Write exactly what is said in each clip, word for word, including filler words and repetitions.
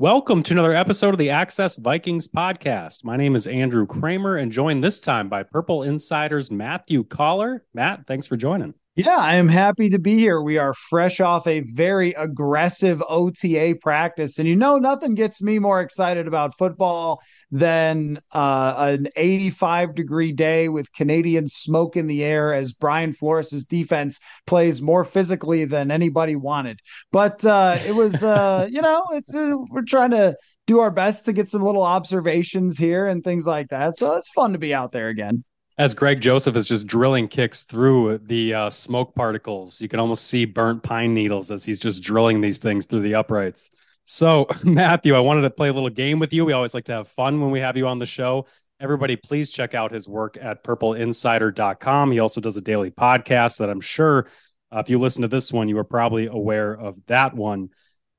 Welcome to another episode of the Access Vikings podcast. My name is Andrew Krammer and joined this time by Purple Insider's Matthew Coller. Matt, thanks for joining. Yeah, I am happy to be here. We are fresh off a very aggressive O T A practice. And you know, nothing gets me more excited about football than uh, an eighty-five degree day with Canadian smoke in the air as Brian Flores' defense plays more physically than anybody wanted. But uh, it was, uh, you know, it's uh, we're trying to do our best to get some little observations here and things like that. So it's fun to be out there again. As Greg Joseph is just drilling kicks through the uh, smoke particles, you can almost see burnt pine needles as he's just drilling these things through the uprights. So, Matthew, I wanted to play a little game with you. We always like to have fun when we have you on the show. Everybody, please check out his work at purple insider dot com. He also does a daily podcast that I'm sure uh, if you listen to this one, you were probably aware of that one.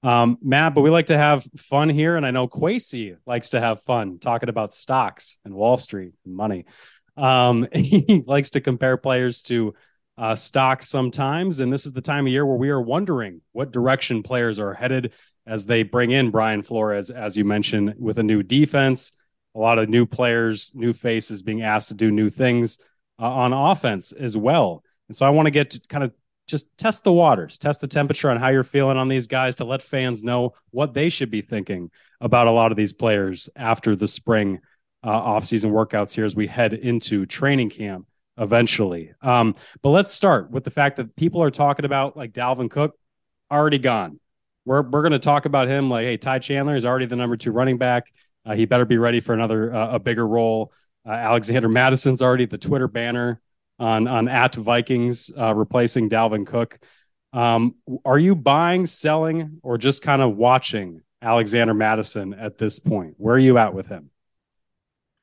Um, Matt, but we like to have fun here, and I know Kwesi likes to have fun talking about stocks and Wall Street and money. Um, he likes to compare players to uh, stocks sometimes, and this is the time of year where we are wondering what direction players are headed as they bring in Brian Flores, as you mentioned, with a new defense, a lot of new players, new faces being asked to do new things uh, on offense as well. And so I want to get to kind of just test the waters, test the temperature on how you're feeling on these guys to let fans know what they should be thinking about a lot of these players after the spring Uh, off-season workouts here as we head into training camp eventually. Um, but let's start with the fact that people are talking about, like, Dalvin Cook already gone. We're we're going to talk about him like, hey, Ty Chandler is already the number two running back. Uh, he better be ready for another uh, a bigger role. Uh, Alexander Mattison's already the Twitter banner on on at Vikings uh, replacing Dalvin Cook. Um, are you buying, selling, or just kind of watching Alexander Mattison at this point? Where are you at with him?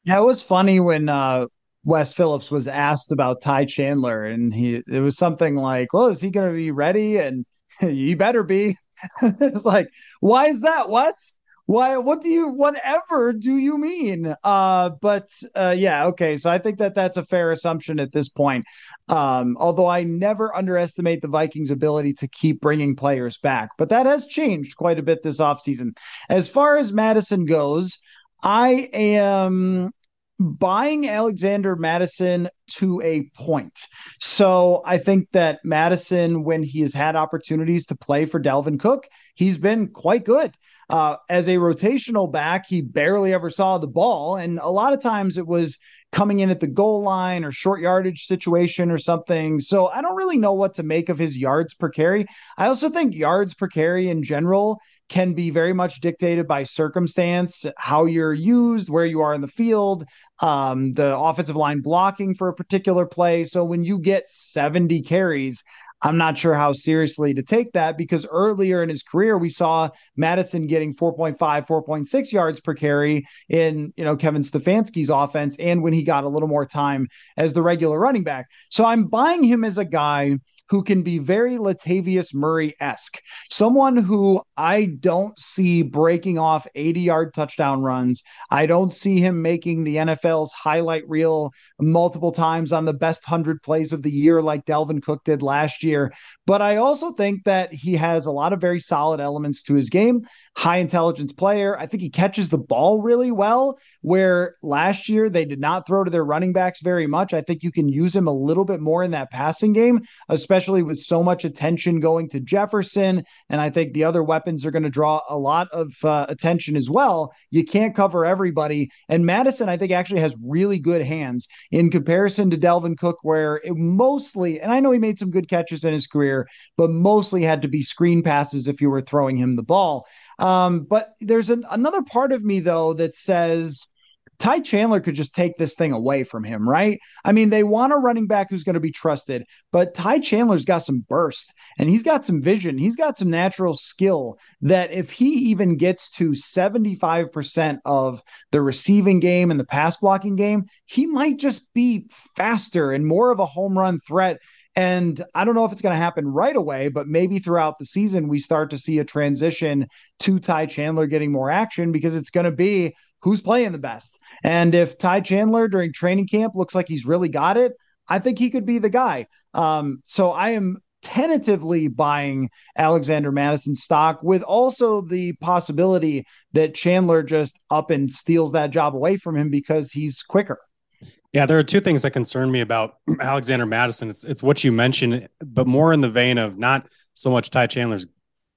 Yeah, it was funny when uh, Wes Phillips was asked about Ty Chandler, and he it was something like, well, is he going to be ready? And you better be. It's like, why is that, Wes? Why? What do you, whatever do you mean? Uh, but uh, yeah, okay. So I think that that's a fair assumption at this point. Um, although I never underestimate the Vikings' ability to keep bringing players back, but that has changed quite a bit this offseason. As far as Madison goes, I am buying Alexander Mattison to a point. So I think that Madison, when he has had opportunities to play for Dalvin Cook, he's been quite good. Uh, as a rotational back, he barely ever saw the ball. And a lot of times it was coming in at the goal line or short yardage situation or something. So I don't really know what to make of his yards per carry. I also think yards per carry in general can be very much dictated by circumstance, how you're used, where you are in the field, um, the offensive line blocking for a particular play. So when you get seventy carries, I'm not sure how seriously to take that, because earlier in his career, we saw Madison getting four point five, four point six yards per carry in, you know, Kevin Stefanski's offense, and when he got a little more time as the regular running back. So I'm buying him as a guy who can be very Latavius Murray-esque, someone who I don't see breaking off eighty-yard touchdown runs. I don't see him making the N F L's highlight reel multiple times on the best one hundred plays of the year like Dalvin Cook did last year. But I also think that he has a lot of very solid elements to his game, high-intelligence player. I think he catches the ball really well, where last year they did not throw to their running backs very much. I think you can use him a little bit more in that passing game, especially especially with so much attention going to Jefferson. And I think the other weapons are going to draw a lot of uh, attention as well. You can't cover everybody. And Madison, I think, actually has really good hands in comparison to Dalvin Cook, where it mostly, and I know he made some good catches in his career, but mostly had to be screen passes if you were throwing him the ball. Um, but there's an, another part of me, though, that says Ty Chandler could just take this thing away from him, right? I mean, they want a running back who's going to be trusted, but Ty Chandler's got some burst, and he's got some vision. He's got some natural skill that if he even gets to seventy-five percent of the receiving game and the pass blocking game, he might just be faster and more of a home run threat. And I don't know if it's going to happen right away, but maybe throughout the season, we start to see a transition to Ty Chandler getting more action, because it's going to be who's playing the best. And if Ty Chandler during training camp looks like he's really got it, I think he could be the guy. Um, so I am tentatively buying Alexander Mattison stock, with also the possibility that Chandler just up and steals that job away from him because he's quicker. Yeah, there are two things that concern me about Alexander Mattison. It's it's what you mentioned, but more in the vein of not so much Ty Chandler's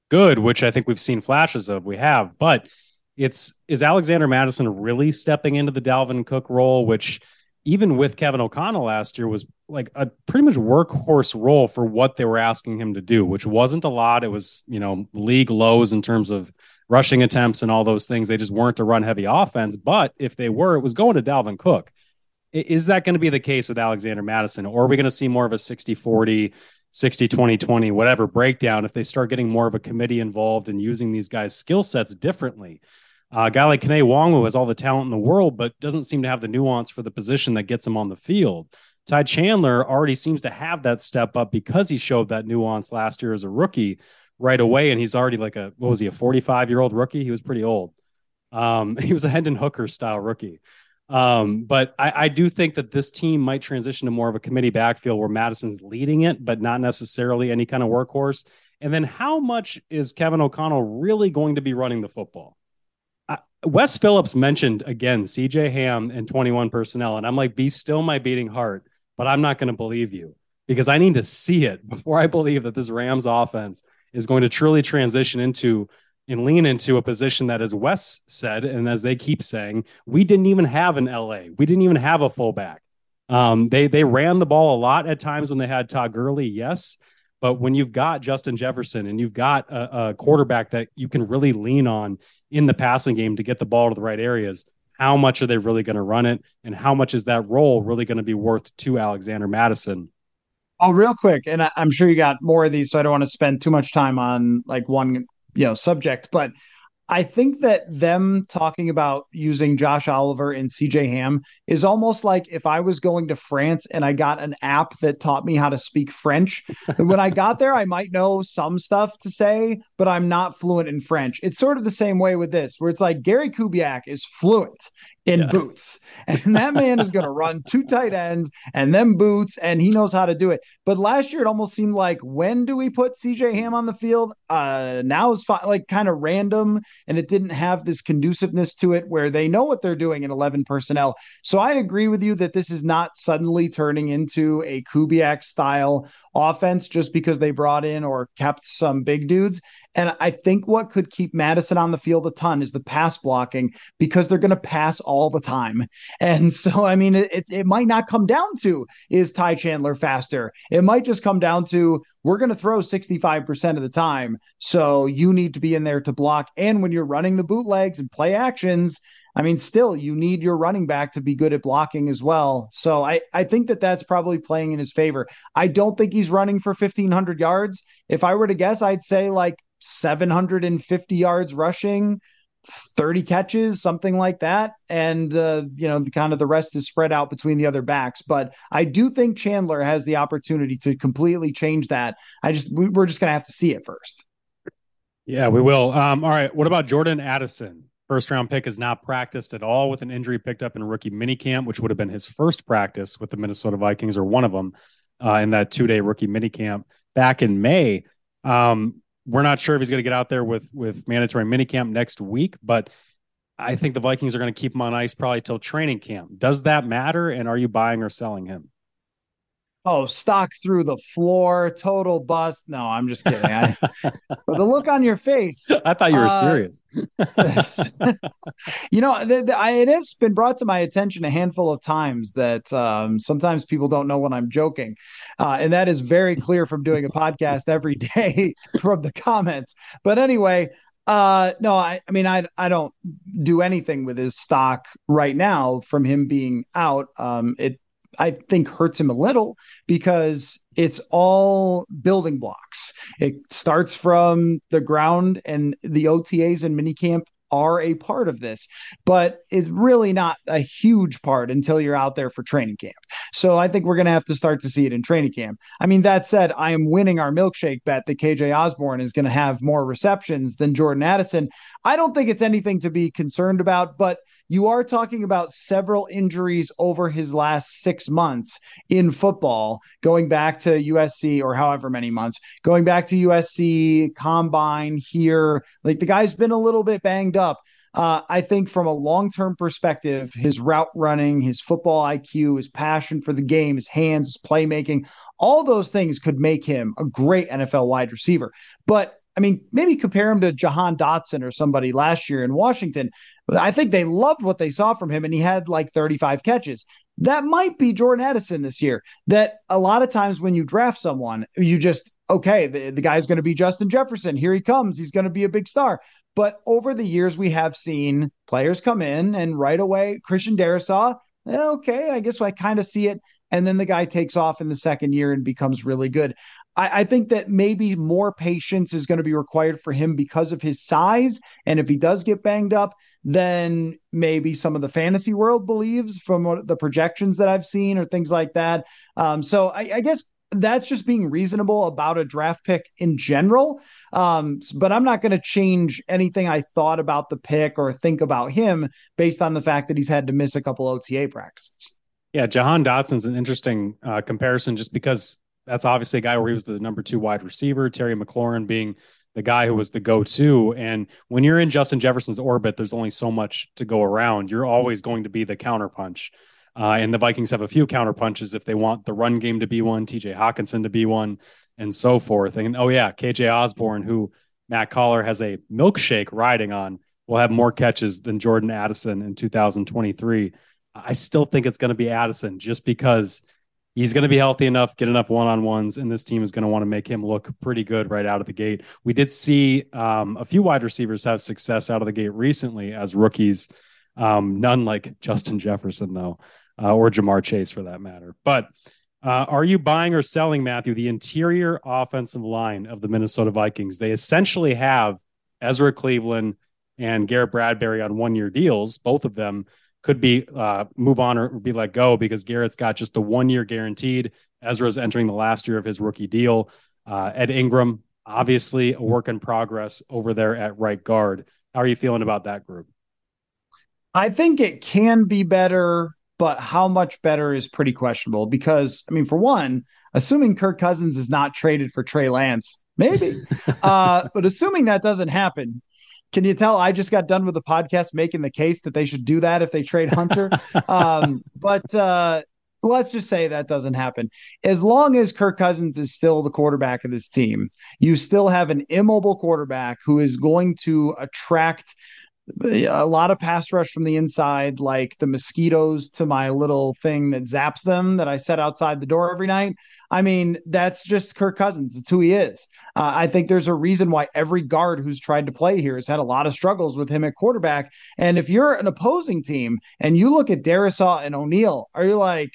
good, which I think we've seen flashes of. We have, but it's is Alexander Mattison really stepping into the Dalvin Cook role, which even with Kevin O'Connell last year was like a pretty much workhorse role for what they were asking him to do, which wasn't a lot. It was, you know, league lows in terms of rushing attempts and all those things. They just weren't a run heavy offense, but if they were, it was going to Dalvin Cook. Is that going to be the case with Alexander Mattison, or are we going to see more of a sixty forty, sixty twenty twenty, whatever breakdown if they start getting more of a committee involved and using these guys' skill sets differently? Uh, a guy like Kene Wongu has all the talent in the world, but doesn't seem to have the nuance for the position that gets him on the field. Ty Chandler already seems to have that step up because he showed that nuance last year as a rookie right away, and he's already like a, what was he, a forty-five-year-old rookie? He was pretty old. Um, he was a Hendon Hooker-style rookie. Um, but I, I do think that this team might transition to more of a committee backfield where Madison's leading it, but not necessarily any kind of workhorse. And then how much is Kevin O'Connell really going to be running the football? Uh, Wes Phillips mentioned, again, C J Ham and twenty-one personnel. And I'm like, be still my beating heart, but I'm not going to believe you because I need to see it before I believe that this Rams offense is going to truly transition into and lean into a position that, as Wes said, and as they keep saying, we didn't even have an L A. We didn't even have a fullback. Um, they they ran the ball a lot at times when they had Todd Gurley, yes. But when you've got Justin Jefferson and you've got a, a quarterback that you can really lean on in the passing game to get the ball to the right areas, how much are they really going to run it? And how much is that role really going to be worth to Alexander Mattison? Oh, real quick, and I, I'm sure you got more of these, so I don't want to spend too much time on like one you know, subject, but I think that them talking about using Josh Oliver and C J Ham is almost like if I was going to France and I got an app that taught me how to speak French. When I got there, I might know some stuff to say, but I'm not fluent in French. It's sort of the same way with this, where it's like Gary Kubiak is fluent in yeah. boots, and that man is going to run two tight ends and them boots, and he knows how to do it. But last year, it almost seemed like, when do we put C J Ham on the field? Uh, now it's fi- like kind of random, and it didn't have this conduciveness to it where they know what they're doing in eleven personnel. So I agree with you that this is not suddenly turning into a Kubiak style offense just because they brought in or kept some big dudes. And I think what could keep Madison on the field a ton is the pass blocking, because they're going to pass all the time. And so, I mean, it, it, it might not come down to, is Ty Chandler faster? It might just come down to, we're going to throw sixty-five percent of the time, so you need to be in there to block. And when you're running the bootlegs and play actions, I mean, still, you need your running back to be good at blocking as well. So I, I think that that's probably playing in his favor. I don't think he's running for fifteen hundred yards. If I were to guess, I'd say like seven hundred fifty yards rushing, thirty catches, something like that. And, uh, you know, the, kind of the rest is spread out between the other backs. But I do think Chandler has the opportunity to completely change that. I just, we, we're just going to have to see it first. Yeah, we will. Um, all right. What about Jordan Addison? First round pick has not practiced at all with an injury picked up in rookie minicamp, which would have been his first practice with the Minnesota Vikings, or one of them, uh, in that two day rookie minicamp back in May. Um, We're not sure if he's going to get out there with with mandatory minicamp next week, but I think the Vikings are going to keep him on ice probably till training camp. Does that matter? And are you buying or selling him? Oh, stock through the floor, total bust. No, I'm just kidding. I, but the look on your face. I thought you were uh, serious. You know, the, the, I, it has been brought to my attention a handful of times that um, sometimes people don't know when I'm joking. Uh, and that is very clear from doing a podcast every day from the comments. But anyway, Uh, no, I, I mean, I, I don't do anything with his stock right now from him being out. Um, it, I think hurts him a little because it's all building blocks. It starts from the ground, and the O T As and minicamp are a part of this, but it's really not a huge part until you're out there for training camp. So I think we're going to have to start to see it in training camp. I mean, that said, I am winning our milkshake bet that K J Osborne is going to have more receptions than Jordan Addison. I don't think it's anything to be concerned about, but you are talking about several injuries over his last six months in football, going back to U S C or however many months, going back to U S C, Combine here. Like, the guy's been a little bit banged up. Uh, I think from a long-term perspective, his route running, his football I Q, his passion for the game, his hands, his playmaking, all those things could make him a great N F L wide receiver. But I mean, maybe compare him to Jahan Dotson or somebody last year in Washington. I think they loved what they saw from him, and he had like thirty-five catches. That might be Jordan Addison this year, that a lot of times when you draft someone, you just, okay, the, the guy's going to be Justin Jefferson. Here he comes. He's going to be a big star. But over the years, we have seen players come in, and right away, Christian Darrisaw, okay, I guess I kind of see it. And then the guy takes off in the second year and becomes really good. I think that maybe more patience is going to be required for him because of his size. And if he does get banged up, then maybe some of the fantasy world believes from what the projections that I've seen or things like that. Um, so I, I guess that's just being reasonable about a draft pick in general. Um, but I'm not going to change anything I thought about the pick or think about him based on the fact that he's had to miss a couple O T A practices. Yeah, Jahan Dotson's an interesting uh, comparison just because that's obviously a guy where he was the number two wide receiver, Terry McLaurin being the guy who was the go-to. And when you're in Justin Jefferson's orbit, there's only so much to go around. You're always going to be the counterpunch. Uh, and the Vikings have a few counterpunches if they want the run game to be one, T J Hockenson to be one, and so forth. And oh yeah, K J Osborne, who Matt Coller has a milkshake riding on, will have more catches than Jordan Addison in two thousand twenty-three. I still think it's going to be Addison just because he's going to be healthy enough, get enough one-on-ones, and this team is going to want to make him look pretty good right out of the gate. We did see um, a few wide receivers have success out of the gate recently as rookies. Um, none like Justin Jefferson, though, uh, or Jamar Chase for that matter. But uh, are you buying or selling, Matthew, the interior offensive line of the Minnesota Vikings? They essentially have Ezra Cleveland and Garrett Bradbury on one-year deals, both of them. Could be uh, move on or be let go because Garrett's got just the one year guaranteed. Ezra's entering the last year of his rookie deal. Uh, Ed Ingram, obviously a work in progress over there at right guard. How are you feeling about that group? I think it can be better, but how much better is pretty questionable because, I mean, for one, assuming Kirk Cousins is not traded for Trey Lance, maybe, uh, but assuming that doesn't happen, can you tell I just got done with the podcast making the case that they should do that if they trade Hunter? um, but uh, let's just say that doesn't happen. As long as Kirk Cousins is still the quarterback of this team, you still have an immobile quarterback who is going to attract a lot of pass rush from the inside, like the mosquitoes to my little thing that zaps them that I set outside the door every night. I mean, that's just Kirk Cousins. It's who he is. Uh, I think there's a reason why every guard who's tried to play here has had a lot of struggles with him at quarterback. And if you're an opposing team and you look at Darrisaw and O'Neal, are you like,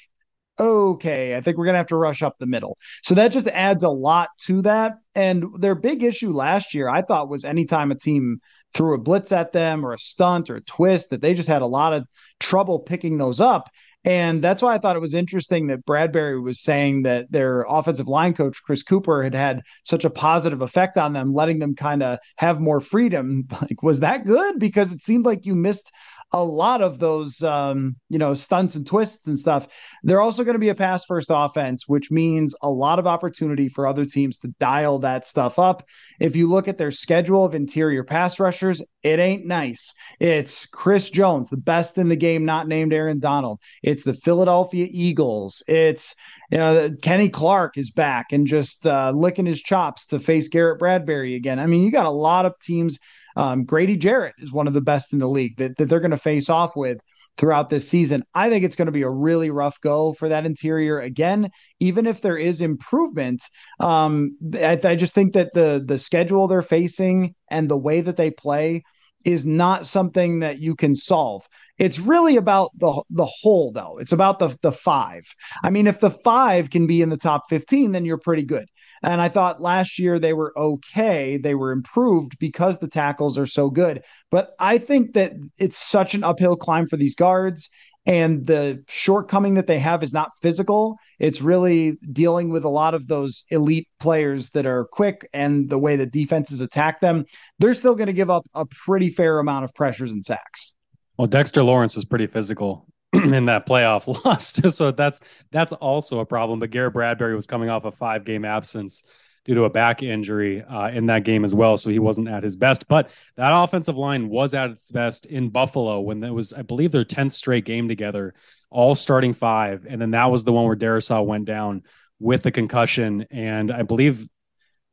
okay, I think we're going to have to rush up the middle. So that just adds a lot to that. And their big issue last year, I thought, was anytime a team threw a blitz at them or a stunt or a twist, that they just had a lot of trouble picking those up. And that's why I thought it was interesting that Bradbury was saying that their offensive line coach, Chris Cooper, had had such a positive effect on them, letting them kind of have more freedom. Like, was that good? Because it seemed like you missed a lot of those, um, you know, stunts and twists and stuff. They're also going to be a pass-first offense, which means a lot of opportunity for other teams to dial that stuff up. If you look at their schedule of interior pass rushers, it ain't nice. It's Chris Jones, the best in the game, not named Aaron Donald. It's the Philadelphia Eagles. It's, you know, Kenny Clark is back and just uh, licking his chops to face Garrett Bradbury again. I mean, you got a lot of teams. Um, Grady Jarrett is one of the best in the league that, that they're going to face off with throughout this season. I think it's going to be a really rough go for that interior again, even if there is improvement. Um, I, I just think that the the schedule they're facing and the way that they play is not something that you can solve. It's really about the the whole, though. It's about the the five. I mean, if the five can be in the top fifteen, then you're pretty good. And I thought last year they were okay. They were improved because the tackles are so good. But I think that it's such an uphill climb for these guards. And the shortcoming that they have is not physical. It's really dealing with a lot of those elite players that are quick and the way that defenses attack them. They're still going to give up a pretty fair amount of pressures and sacks. Well, Dexter Lawrence was pretty physical in that playoff loss, so that's that's also a problem. But Garrett Bradbury was coming off a five-game absence due to a back injury uh, in that game as well, so he wasn't at his best. But that offensive line was at its best in Buffalo when it was, I believe, their tenth straight game together, all starting five. And then that was the one where Darrisaw went down with a concussion. And I believe,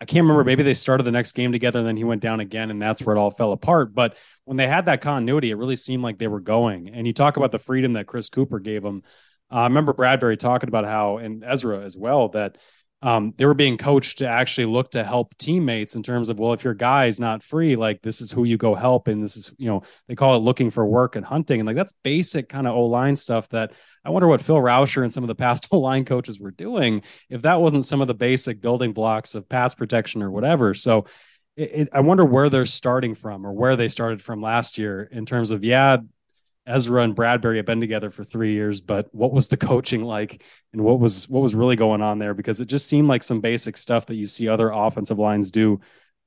I can't remember, maybe they started the next game together and then he went down again, and that's where it all fell apart. But when they had that continuity, it really seemed like they were going. And you talk about the freedom that Chris Cooper gave them. Uh, I remember Bradbury talking about how, and Ezra as well, that Um, they were being coached to actually look to help teammates in terms of, well, if your guy's not free, like this is who you go help. And this is, you know, they call it looking for work and hunting. And like, that's basic kind of O-line stuff that I wonder what Phil Rauscher and some of the past O-line coaches were doing, if that wasn't some of the basic building blocks of pass protection or whatever. So it, it, I wonder where they're starting from or where they started from last year in terms of, yeah, Ezra and Bradbury have been together for three years, but what was the coaching like and what was, what was really going on there? Because it just seemed like some basic stuff that you see other offensive lines do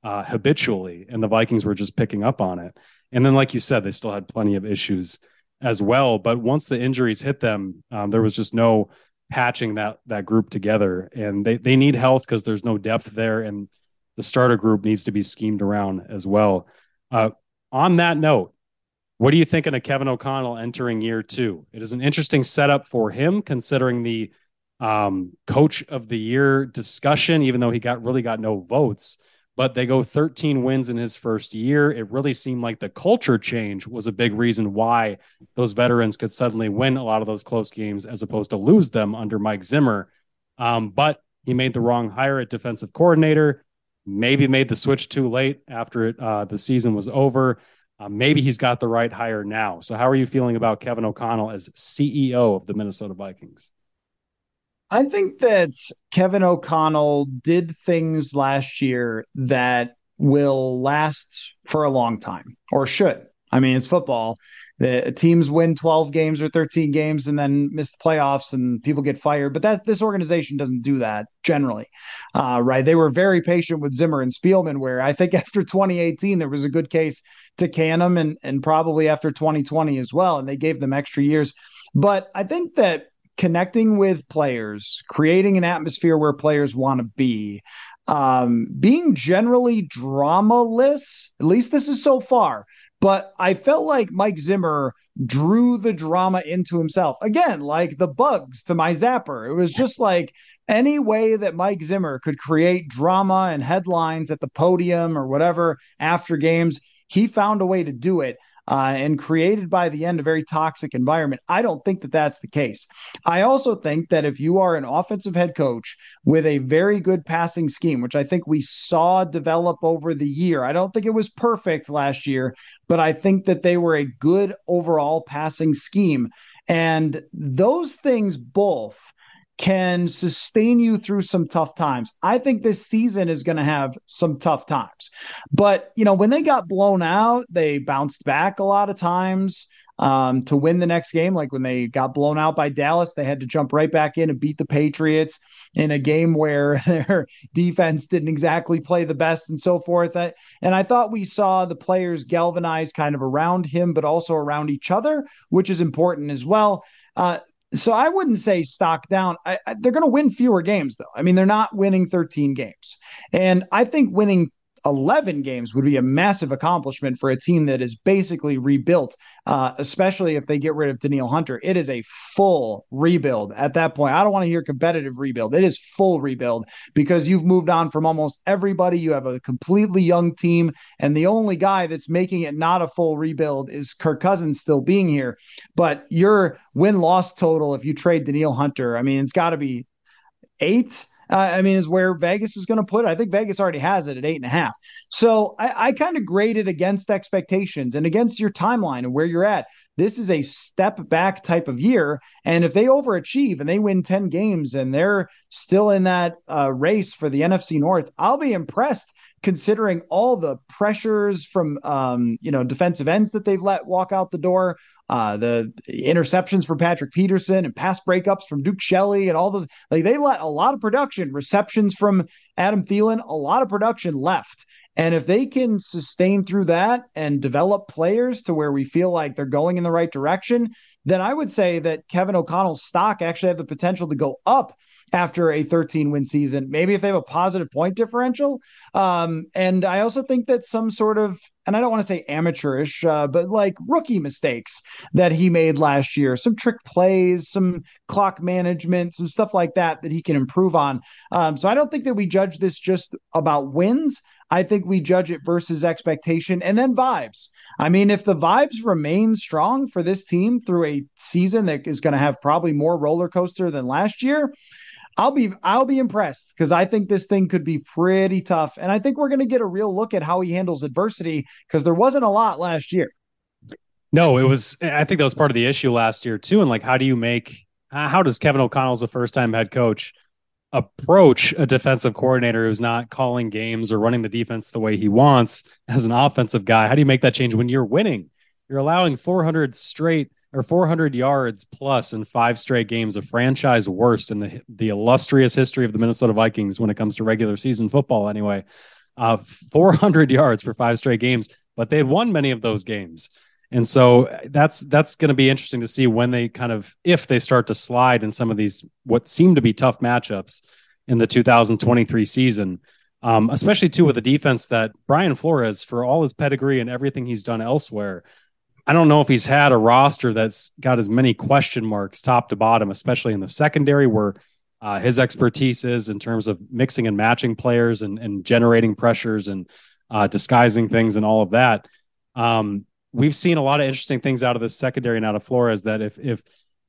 uh, habitually. And the Vikings were just picking up on it. And then, like you said, they still had plenty of issues as well. But once the injuries hit them, um, there was just no patching that, that group together, and they, they need health because there's no depth there. And the starter group needs to be schemed around as well. Uh, on that note, what are you thinking of Kevin O'Connell entering year two? It is an interesting setup for him, considering the um, coach of the year discussion, even though he got really got no votes, but they go thirteen wins in his first year. It really seemed like the culture change was a big reason why those veterans could suddenly win a lot of those close games as opposed to lose them under Mike Zimmer. Um, but he made the wrong hire at defensive coordinator, maybe made the switch too late after it, uh, the season was over. Uh, maybe he's got the right hire now. So how are you feeling about Kevin O'Connell as C E O of the Minnesota Vikings? I think that Kevin O'Connell did things last year that will last for a long time, or should. I mean, it's football. The teams win twelve games or thirteen games and then miss the playoffs and people get fired. But that this organization doesn't do that generally, uh, right? They were very patient with Zimmer and Spielman, where I think after twenty eighteen, there was a good case to can them, and, and probably after twenty twenty as well. And they gave them extra years. But I think that connecting with players, creating an atmosphere where players want to be, um, being generally drama-less, at least this is so far. But I felt like Mike Zimmer drew the drama into himself. Again, like the bugs to my zapper. It was just like any way that Mike Zimmer could create drama and headlines at the podium or whatever after games, he found a way to do it, uh, and created by the end a very toxic environment. I don't think that that's the case. I also think that if you are an offensive head coach with a very good passing scheme, which I think we saw develop over the year, I don't think it was perfect last year, but I think that they were a good overall passing scheme. And those things both can sustain you through some tough times. I think this season is going to have some tough times. But, you know, when they got blown out, they bounced back a lot of times um, to win the next game. Like when they got blown out by Dallas, they had to jump right back in and beat the Patriots in a game where their defense didn't exactly play the best and so forth. I, and I thought we saw the players galvanize kind of around him, but also around each other, which is important as well. Uh, So I wouldn't say stock down. I, I, they're going to win fewer games, though. I mean, they're not winning thirteen games. And I think winning eleven games would be a massive accomplishment for a team that is basically rebuilt, uh, especially if they get rid of Danielle Hunter. It is a full rebuild at that point. I don't want to hear competitive rebuild. It is full rebuild because you've moved on from almost everybody. You have a completely young team, and the only guy that's making it not a full rebuild is Kirk Cousins still being here. But your win-loss total, if you trade Danielle Hunter, I mean, it's got to be eight. Uh, I mean, is where Vegas is going to put it. I think Vegas already has it at eight and a half. So I, I kind of graded against expectations and against your timeline and where you're at. This is a step back type of year. And if they overachieve and they win ten games and they're still in that uh, race for the N F C North, I'll be impressed considering all the pressures from, um, you know, defensive ends that they've let walk out the door, uh, the interceptions from Patrick Peterson and pass breakups from Duke Shelley and all those. Like, they let a lot of production, receptions from Adam Thielen, a lot of production left. And if they can sustain through that and develop players to where we feel like they're going in the right direction, then I would say that Kevin O'Connell's stock actually have the potential to go up after a thirteen-win season, maybe if they have a positive point differential. Um, and I also think that some sort of, and I don't want to say amateurish, uh, but like rookie mistakes that he made last year, some trick plays, some clock management, some stuff like that that he can improve on. Um, so I don't think that we judge this just about wins. I think we judge it versus expectation and then vibes. I mean, if the vibes remain strong for this team through a season that is going to have probably more roller coaster than last year, I'll be I'll be impressed, because I think this thing could be pretty tough. And I think we're going to get a real look at how he handles adversity, because there wasn't a lot last year. No, it was, I think that was part of the issue last year too. And like, how do you make, how does Kevin O'Connell's a first time head coach approach a defensive coordinator who's not calling games or running the defense the way he wants as an offensive guy? How do you make that change when you're winning? You're allowing four hundred straight or four hundred yards plus in five straight games, a franchise worst in the the illustrious history of the Minnesota Vikings when it comes to regular season football. Anyway, uh, four hundred yards for five straight games, but they had won many of those games. And so that's that's going to be interesting to see when they kind of, if they start to slide in some of these what seem to be tough matchups in the two thousand twenty-three season, um, especially too with a defense that Brian Flores, for all his pedigree and everything he's done elsewhere, I don't know if he's had a roster that's got as many question marks top to bottom, especially in the secondary where uh, his expertise is in terms of mixing and matching players and, and generating pressures and uh, disguising things and all of that. Um, We've seen a lot of interesting things out of this secondary and out of Flores that if if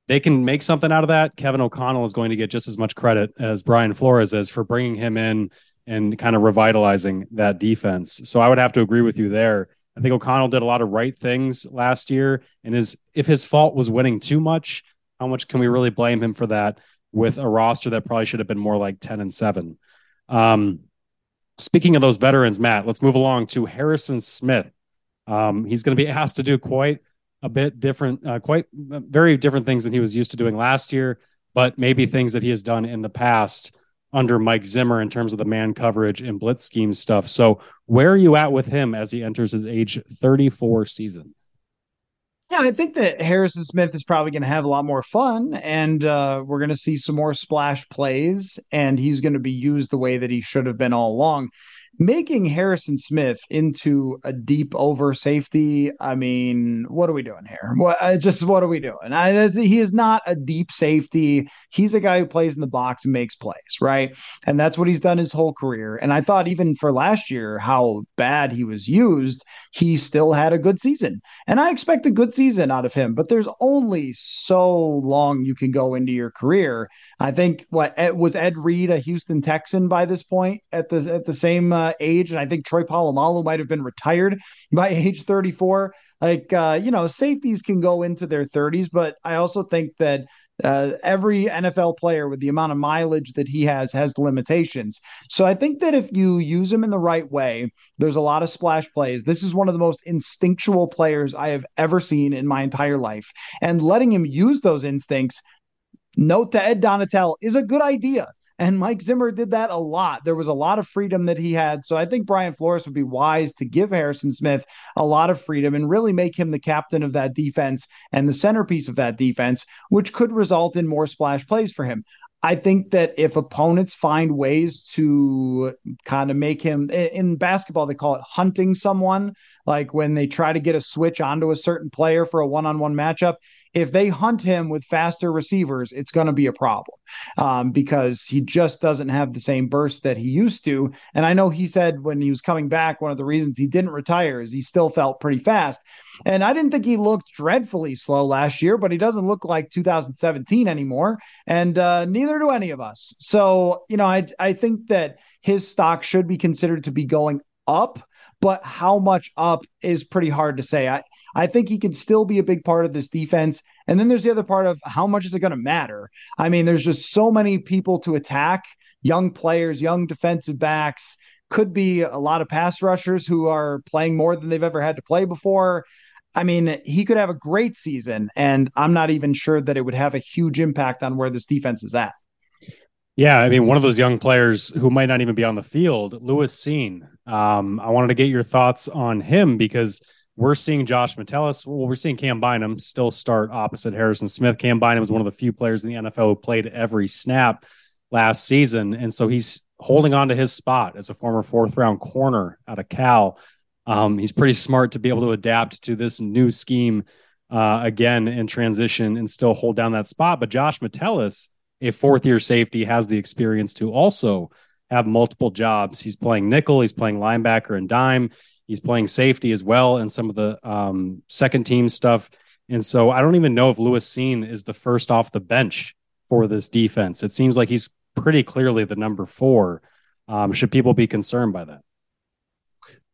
they can make something out of that, Kevin O'Connell is going to get just as much credit as Brian Flores is for bringing him in and kind of revitalizing that defense. So I would have to agree with you there. I think O'Connell did a lot of right things last year, and his, if his fault was winning too much, how much can we really blame him for that with a roster that probably should have been more like ten and seven? Um, speaking of those veterans, Matt, let's move along to Harrison Smith. Um, he's going to be asked to do quite a bit different, uh, quite uh, very different things than he was used to doing last year, but maybe things that he has done in the past under Mike Zimmer in terms of the man coverage and blitz scheme stuff. So where are you at with him as he enters his age thirty-four season? Yeah, I think that Harrison Smith is probably going to have a lot more fun, and uh, we're going to see some more splash plays, and he's going to be used the way that he should have been all along. Making Harrison Smith into a deep over safety, I mean, what are we doing here? What just what are we doing? I, he is not a deep safety. He's a guy who plays in the box and makes plays, right? And that's what he's done his whole career. And I thought even for last year, how bad he was used, he still had a good season. And I expect a good season out of him, but there's only so long you can go into your career. I think what was Ed Reed, a Houston Texan by this point at the at the same uh, age, and I think Troy Polamalu might have been retired by age thirty-four. Like, uh, you know, safeties can go into their thirties, but I also think that uh, every N F L player with the amount of mileage that he has has limitations. So I think that if you use him in the right way, there's a lot of splash plays. This is one of the most instinctual players I have ever seen in my entire life, and letting him use those instincts, note to Ed Donatel, is a good idea. And Mike Zimmer did that a lot. There was a lot of freedom that he had. So I think Brian Flores would be wise to give Harrison Smith a lot of freedom and really make him the captain of that defense and the centerpiece of that defense, which could result in more splash plays for him. I think that if opponents find ways to kind of make him, in basketball, they call it hunting someone, like when they try to get a switch onto a certain player for a one-on-one matchup, if they hunt him with faster receivers, it's going to be a problem um, because he just doesn't have the same burst that he used to. And I know he said when he was coming back, one of the reasons he didn't retire is he still felt pretty fast. And I didn't think he looked dreadfully slow last year, but he doesn't look like two thousand seventeen anymore. And uh, neither do any of us. So, you know, I, I think that his stock should be considered to be going up, but how much up is pretty hard to say. I, I think he can still be a big part of this defense. And then there's the other part of how much is it going to matter? I mean, there's just so many people to attack, young players, young defensive backs, could be a lot of pass rushers who are playing more than they've ever had to play before. I mean, he could have a great season, and I'm not even sure that it would have a huge impact on where this defense is at. Yeah, I mean, one of those young players who might not even be on the field, Lewis Cine. Um, I wanted to get your thoughts on him because we're seeing Josh Metellus. Well, we're seeing Cam Bynum still start opposite Harrison Smith. Cam Bynum is one of the few players in the N F L who played every snap last season. And so he's holding on to his spot as a former fourth round corner out of Cal. Um, he's pretty smart to be able to adapt to this new scheme uh, again and transition and still hold down that spot. But Josh Metellus, a fourth year safety, has the experience to also have multiple jobs. He's playing nickel. He's playing linebacker and dime. He's playing safety as well, and some of the um, second team stuff. And so I don't even know if Lewis Cine is the first off the bench for this defense. It seems like he's pretty clearly the number four. Um, should people be concerned by that?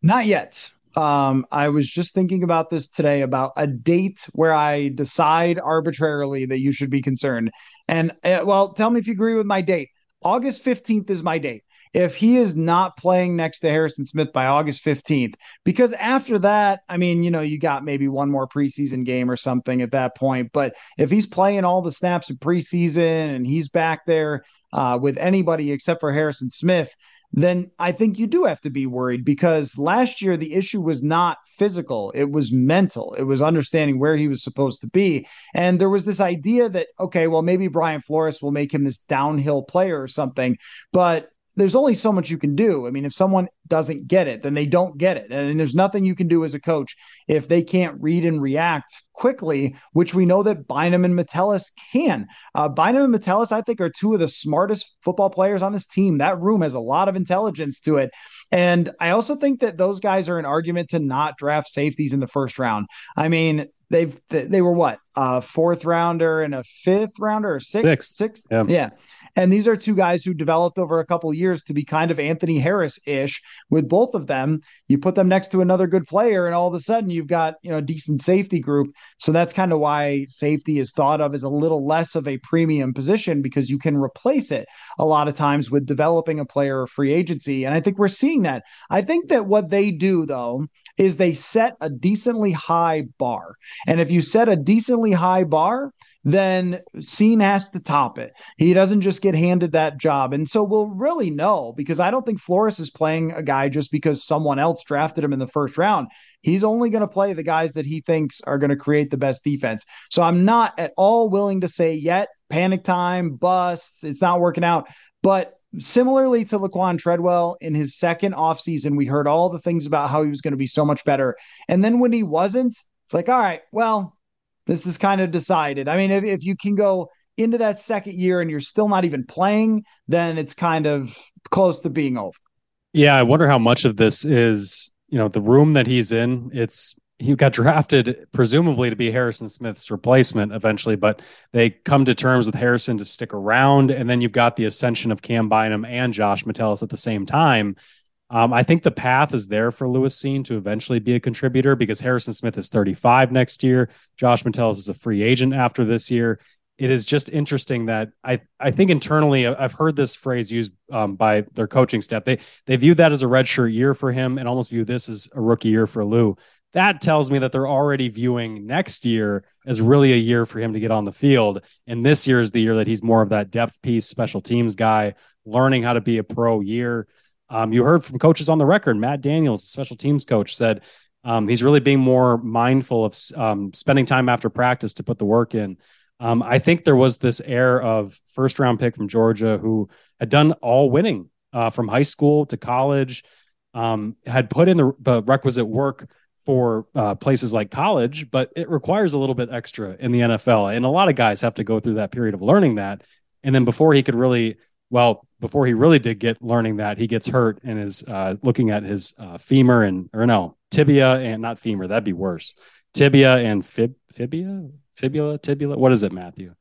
Not yet. Um, I was just thinking about this today, about a date where I decide arbitrarily that you should be concerned. And uh, well, tell me if you agree with my date. August fifteenth is my date. If he is not playing next to Harrison Smith by August fifteenth, because after that, I mean, you know, you got maybe one more preseason game or something at that point. But if he's playing all the snaps in preseason and he's back there uh, with anybody except for Harrison Smith, then I think you do have to be worried, because last year the issue was not physical. It was mental. It was understanding where he was supposed to be. And there was this idea that, okay, well, maybe Brian Flores will make him this downhill player or something, but there's only so much you can do. I mean, if someone doesn't get it, then they don't get it. And there's nothing you can do as a coach if they can't read and react quickly, which we know that Bynum and Metellus can. Uh, Bynum and Metellus, I think, are two of the smartest football players on this team. That room has a lot of intelligence to it. And I also think that those guys are an argument to not draft safeties in the first round. I mean, they've they were what? A fourth rounder and a fifth rounder or sixth? Sixth. sixth? Yeah. yeah. And these are two guys who developed over a couple of years to be kind of Anthony Harris-ish. With both of them, you put them next to another good player, and all of a sudden you've got, you know, a decent safety group. So that's kind of why safety is thought of as a little less of a premium position, because you can replace it a lot of times with developing a player or free agency. And I think we're seeing that. I think that what they do, though, is they set a decently high bar. And if you set a decently high bar, then Cine has to top it. He doesn't just get handed that job. And so we'll really know, because I don't think Flores is playing a guy just because someone else drafted him in the first round. He's only going to play the guys that he thinks are going to create the best defense. So I'm not at all willing to say yet, panic time, bust, it's not working out. But similarly to Laquan Treadwell, in his second offseason, we heard all the things about how he was going to be so much better. And then when he wasn't, it's like, all right, well, this is kind of decided. I mean, if, if you can go into that second year and you're still not even playing, then it's kind of close to being over. Yeah, I wonder how much of this is, you know, the room that he's in. It's he got drafted presumably to be Harrison Smith's replacement eventually, but they come to terms with Harrison to stick around. And then you've got the ascension of Cam Bynum and Josh Metellus at the same time. Um, I think the path is there for Lewis Cine to eventually be a contributor, because Harrison Smith is thirty-five next year. Josh Metellus is a free agent after this year. It is just interesting that I, I think internally I've heard this phrase used um, by their coaching staff. They, they view that as a redshirt year for him and almost view this as a rookie year for Lou. That tells me that they're already viewing next year as really a year for him to get on the field. And this year is the year that he's more of that depth piece, special teams guy, learning how to be a pro year. Um, you heard from coaches on the record. Matt Daniels, the special teams coach, said um, he's really being more mindful of um, spending time after practice to put the work in. Um, I think there was this air of first round pick from Georgia who had done all winning uh, from high school to college, um, had put in the uh, requisite work for uh, places like college, but it requires a little bit extra in the N F L. And a lot of guys have to go through that period of learning that. And then before he could really, well, before he really did get learning that, he gets hurt and is uh, looking at his uh, femur and, or no, tibia and not femur. That'd be worse. Tibia and fib, fibia, fibula, tibula. What is it, Matthew?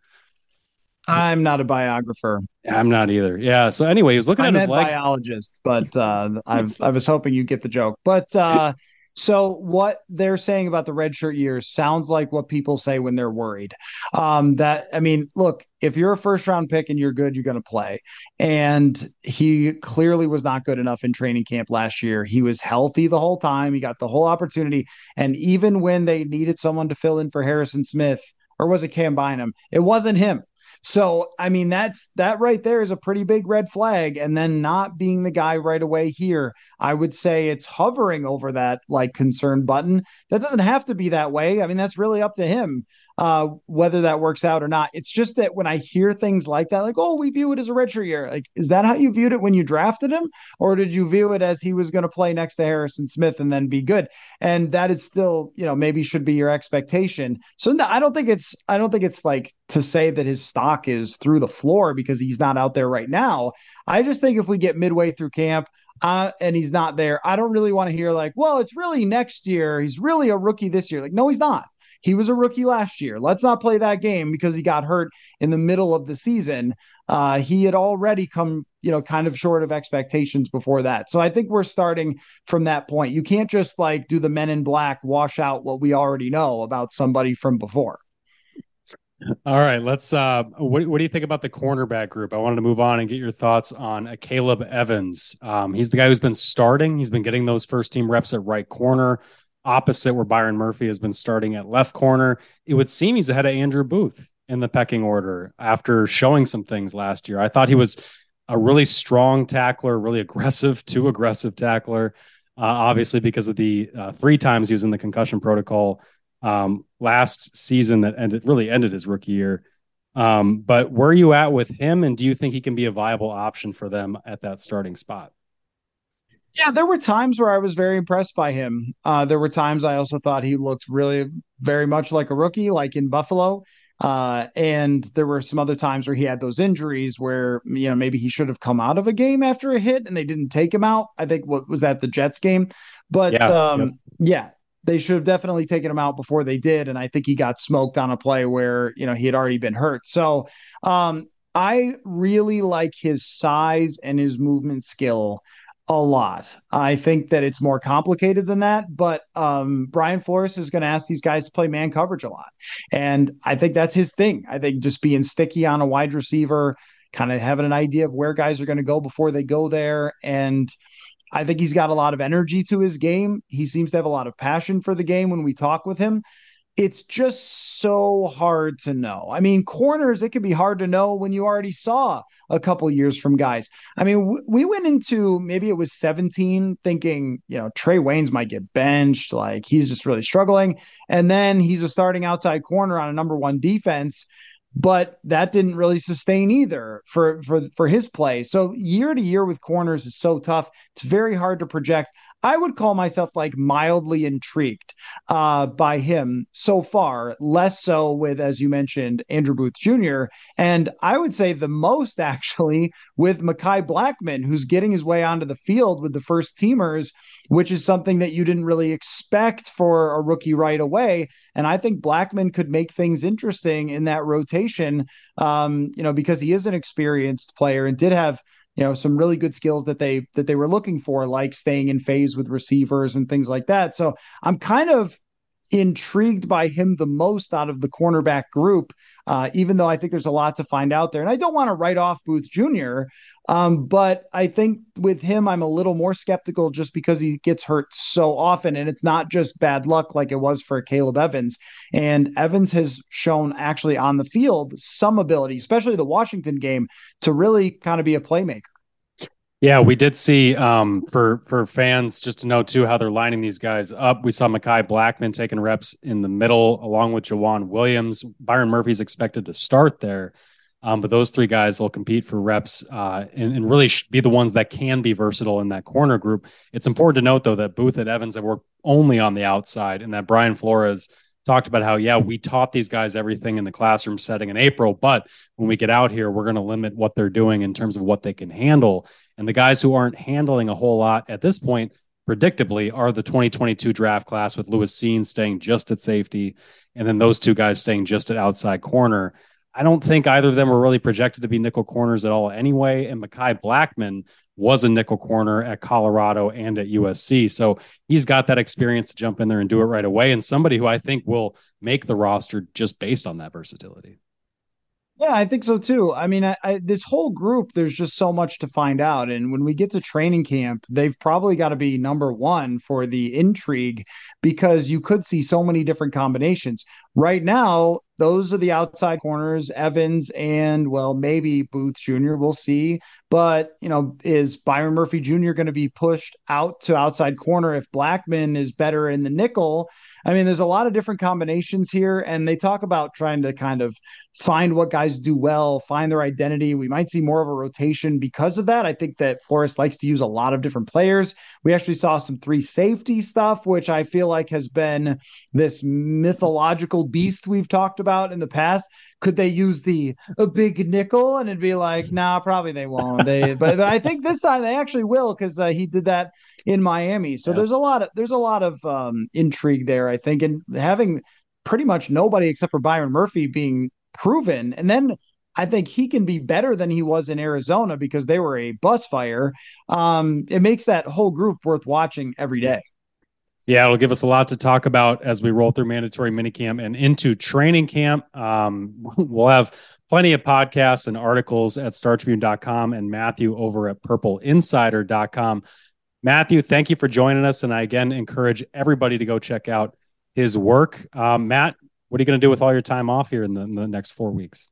I'm not a biographer. I'm not either. Yeah. So anyway, he was looking I'm at his leg. I'm a biologist, but uh, I was, I was hoping you get the joke. But uh, so what they're saying about the redshirt years sounds like what people say when they're worried. Um, that, I mean, look, if you're a first round pick and you're good, you're going to play. And he clearly was not good enough in training camp last year. He was healthy the whole time. He got the whole opportunity. And even when they needed someone to fill in for Harrison Smith, or was it Cam Bynum, it wasn't him. So, I mean, that's that right there is a pretty big red flag. And then not being the guy right away here, I would say it's hovering over that like concern button. That doesn't have to be that way. I mean, that's really up to him, uh, whether that works out or not. It's just that when I hear things like that, like, oh, we view it as a redshirt year. Like, is that how you viewed it when you drafted him? Or did you view it as he was going to play next to Harrison Smith and then be good? And that is still, you know, maybe should be your expectation. So no, I don't think it's, I don't think it's like to say that his stock is through the floor because he's not out there right now. I just think if we get midway through camp, Uh, and he's not there, I don't really want to hear like, well, it's really next year. He's really a rookie this year. Like, no, he's not. He was a rookie last year. Let's not play that game because he got hurt in the middle of the season. Uh, he had already come, you know, kind of short of expectations before that. So I think we're starting from that point. You can't just like do the Men in Black, wash out what we already know about somebody from before. All right, let's. Uh, what, what do you think about the cornerback group? I wanted to move on and get your thoughts on uh, Caleb Evans. Um, he's the guy who's been starting. He's been getting those first team reps at right corner, opposite where Byron Murphy has been starting at left corner. It would seem he's ahead of Andrew Booth in the pecking order after showing some things last year. I thought he was a really strong tackler, really aggressive, too aggressive tackler. Uh, obviously, because of the uh, three times he was in the concussion protocol Um, last season that ended really ended his rookie year. Um, but where are you at with him? And do you think he can be a viable option for them at that starting spot? Yeah, there were times where I was very impressed by him. Uh, there were times I also thought he looked really very much like a rookie, like in Buffalo. Uh, and there were some other times where he had those injuries where, you know, maybe he should have come out of a game after a hit and they didn't take him out. I think what was that the Jets game, but yeah, um, yep. yeah. They should have definitely taken him out before they did. And I think he got smoked on a play where, you know, he had already been hurt. So um, I really like his size and his movement skill a lot. I think that it's more complicated than that, but um, Brian Flores is going to ask these guys to play man coverage a lot. And I think that's his thing. I think just being sticky on a wide receiver, kind of having an idea of where guys are going to go before they go there. And I think he's got a lot of energy to his game. He seems to have a lot of passion for the game when we talk with him. It's just so hard to know. I mean, corners, it can be hard to know when you already saw a couple years from guys. I mean, w- we went into maybe it was seventeen thinking, you know, Trey Waynes might get benched. Like he's just really struggling. And then he's a starting outside corner on a number one defense. But that didn't really sustain either for, for, for his play. So year to year with corners is so tough. It's very hard to project. I would call myself like mildly intrigued uh, by him so far, less so with, as you mentioned, Andrew Booth Junior And I would say the most actually with Mekhi Blackmon, who's getting his way onto the field with the first teamers, which is something that you didn't really expect for a rookie right away. And I think Blackmon could make things interesting in that rotation, um, you know, because he is an experienced player and did have, you know, some really good skills that they that they were looking for, like staying in phase with receivers and things like that. So I'm kind of intrigued by him the most out of the cornerback group, uh, even though I think there's a lot to find out there. And I don't want to write off Booth Junior, um, but I think with him, I'm a little more skeptical just because he gets hurt so often. And it's not just bad luck like it was for Caleb Evans. And Evans has shown actually on the field some ability, especially the Washington game, to really kind of be a playmaker. Yeah, we did see um, for for fans just to know too how they're lining these guys up. We saw Mekhi Blackmon taking reps in the middle along with Jawan Williams. Byron Murphy's expected to start there, um, but those three guys will compete for reps uh, and, and really be the ones that can be versatile in that corner group. It's important to note though that Booth and Evans have worked only on the outside, and that Brian Flores talked about how, yeah, we taught these guys everything in the classroom setting in April, but when we get out here, we're going to limit what they're doing in terms of what they can handle. And the guys who aren't handling a whole lot at this point, predictably, are the twenty twenty-two draft class with Lewis Cine staying just at safety, and then those two guys staying just at outside corner. I don't think either of them were really projected to be nickel corners at all anyway, and Mekhi Blackmon was a nickel corner at Colorado and at U S C. So he's got that experience to jump in there and do it right away. And somebody who I think will make the roster just based on that versatility. Yeah, I think so too. I mean, I, I, this whole group, there's just so much to find out. And when we get to training camp, they've probably got to be number one for the intrigue, because you could see so many different combinations. Right now, those are the outside corners, Evans and, well, maybe Booth Junior We'll see. But, you know, is Byron Murphy Junior going to be pushed out to outside corner if Blackmon is better in the nickel? I mean, there's a lot of different combinations here, and they talk about trying to kind of find what guys do well, find their identity. We might see more of a rotation because of that. I think that Flores likes to use a lot of different players. We actually saw some three safety stuff, which I feel like has been this mythological beast we've talked about in the past. Could they use the a big nickel? And it'd be like, nah, probably they won't. They, but, but I think this time they actually will, because uh, he did that in Miami. So yeah. there's a lot of there's a lot of um, intrigue there, I think, and having pretty much nobody except for Byron Murphy being proven, and then I think he can be better than he was in Arizona because they were a bus fire. Um, it makes that whole group worth watching every day. Yeah, it'll give us a lot to talk about as we roll through mandatory minicamp and into training camp. Um, we'll have plenty of podcasts and articles at star tribune dot com and Matthew over at purple insider dot com. Matthew, thank you for joining us. And I, again, encourage everybody to go check out his work. Um, Matt, what are you going to do with all your time off here in the, in the next four weeks?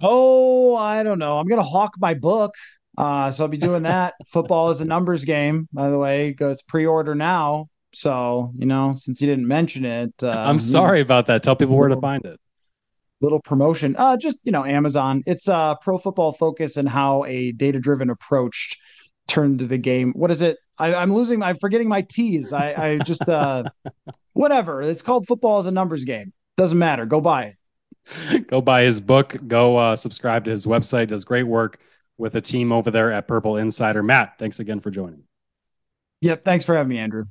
Oh, I don't know. I'm going to hawk my book. Uh, so I'll be doing that. Football is a numbers game, by the way. Goes pre-order now. So, you know, since you didn't mention it. Uh, I'm sorry about that. Tell people where to find it. Little promotion. Uh, just, you know, Amazon. It's uh, Pro Football Focus and How a Data-Driven Approach Turned to the Game. What is it? I, I'm losing. I'm forgetting my T's. I, I just, uh, whatever. It's called Football is a Numbers Game. Doesn't matter. Go buy it. Go buy his book. Go uh, subscribe to his website. Does great work with a team over there at Purple Insider. Matt, thanks again for joining. Yep. Thanks for having me, Andrew.